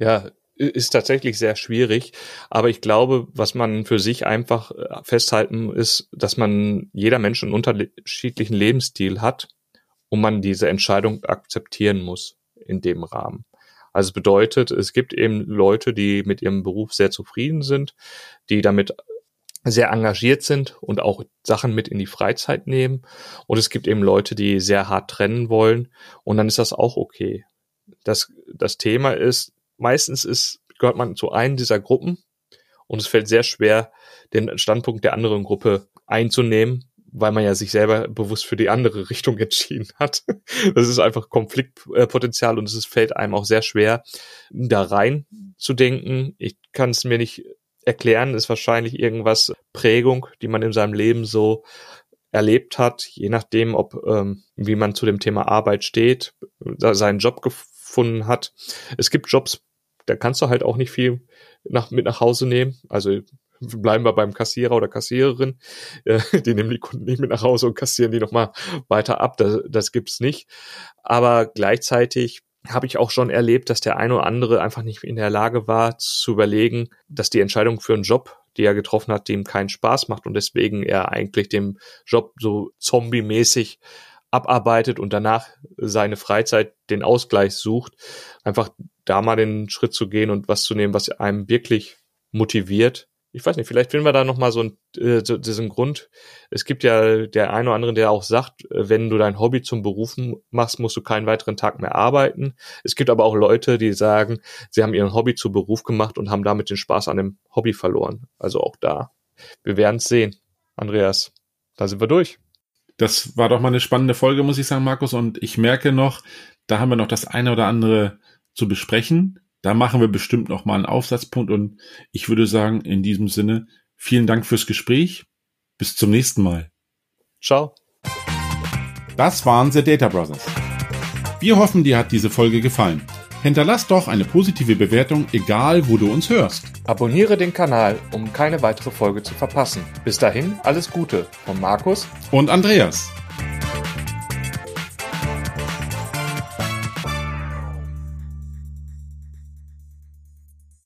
Ja, ist tatsächlich sehr schwierig. Aber ich glaube, was man für sich einfach festhalten ist, dass man jeder Mensch einen unterschiedlichen Lebensstil hat und man diese Entscheidung akzeptieren muss in dem Rahmen. Also es bedeutet, es gibt eben Leute, die mit ihrem Beruf sehr zufrieden sind, die damit sehr engagiert sind und auch Sachen mit in die Freizeit nehmen. Und es gibt eben Leute, die sehr hart trennen wollen. Und dann ist das auch okay. Das, das Thema ist, meistens ist, gehört man zu einem dieser Gruppen. Und es fällt sehr schwer, den Standpunkt der anderen Gruppe einzunehmen, weil man ja sich selber bewusst für die andere Richtung entschieden hat. Das ist einfach Konfliktpotenzial und es fällt einem auch sehr schwer, da rein zu denken. Ich kann es mir nicht erklären, ist wahrscheinlich irgendwas Prägung, die man in seinem Leben so erlebt hat, je nachdem, ob ähm, wie man zu dem Thema Arbeit steht, da seinen Job gefunden hat. Es gibt Jobs, da kannst du halt auch nicht viel nach, mit nach Hause nehmen, also bleiben wir beim Kassierer oder Kassiererin, die nehmen die Kunden nicht mit nach Hause und kassieren die nochmal weiter ab, das, das gibt's nicht. Aber gleichzeitig habe ich auch schon erlebt, dass der eine oder andere einfach nicht in der Lage war, zu überlegen, dass die Entscheidung für einen Job, die er getroffen hat, dem keinen Spaß macht und deswegen er eigentlich den Job so zombie-mäßig abarbeitet und danach seine Freizeit, den Ausgleich sucht. Einfach da mal den Schritt zu gehen und was zu nehmen, was einem wirklich motiviert. Ich weiß nicht, vielleicht finden wir da nochmal so, ein, äh, so diesen Grund. Es gibt ja der einen oder andere, der auch sagt, wenn du dein Hobby zum Beruf machst, musst du keinen weiteren Tag mehr arbeiten. Es gibt aber auch Leute, die sagen, sie haben ihren Hobby zu Beruf gemacht und haben damit den Spaß an dem Hobby verloren. Also auch da. Wir werden es sehen. Andreas, da sind wir durch. Das war doch mal eine spannende Folge, muss ich sagen, Markus. Und ich merke noch, da haben wir noch das eine oder andere zu besprechen. Da machen wir bestimmt nochmal einen Aufsatzpunkt und ich würde sagen, in diesem Sinne, vielen Dank fürs Gespräch. Bis zum nächsten Mal. Ciao. Das waren The Data Brothers. Wir hoffen, dir hat diese Folge gefallen. Hinterlass doch eine positive Bewertung, egal wo du uns hörst. Abonniere den Kanal, um keine weitere Folge zu verpassen. Bis dahin, alles Gute von Markus und Andreas.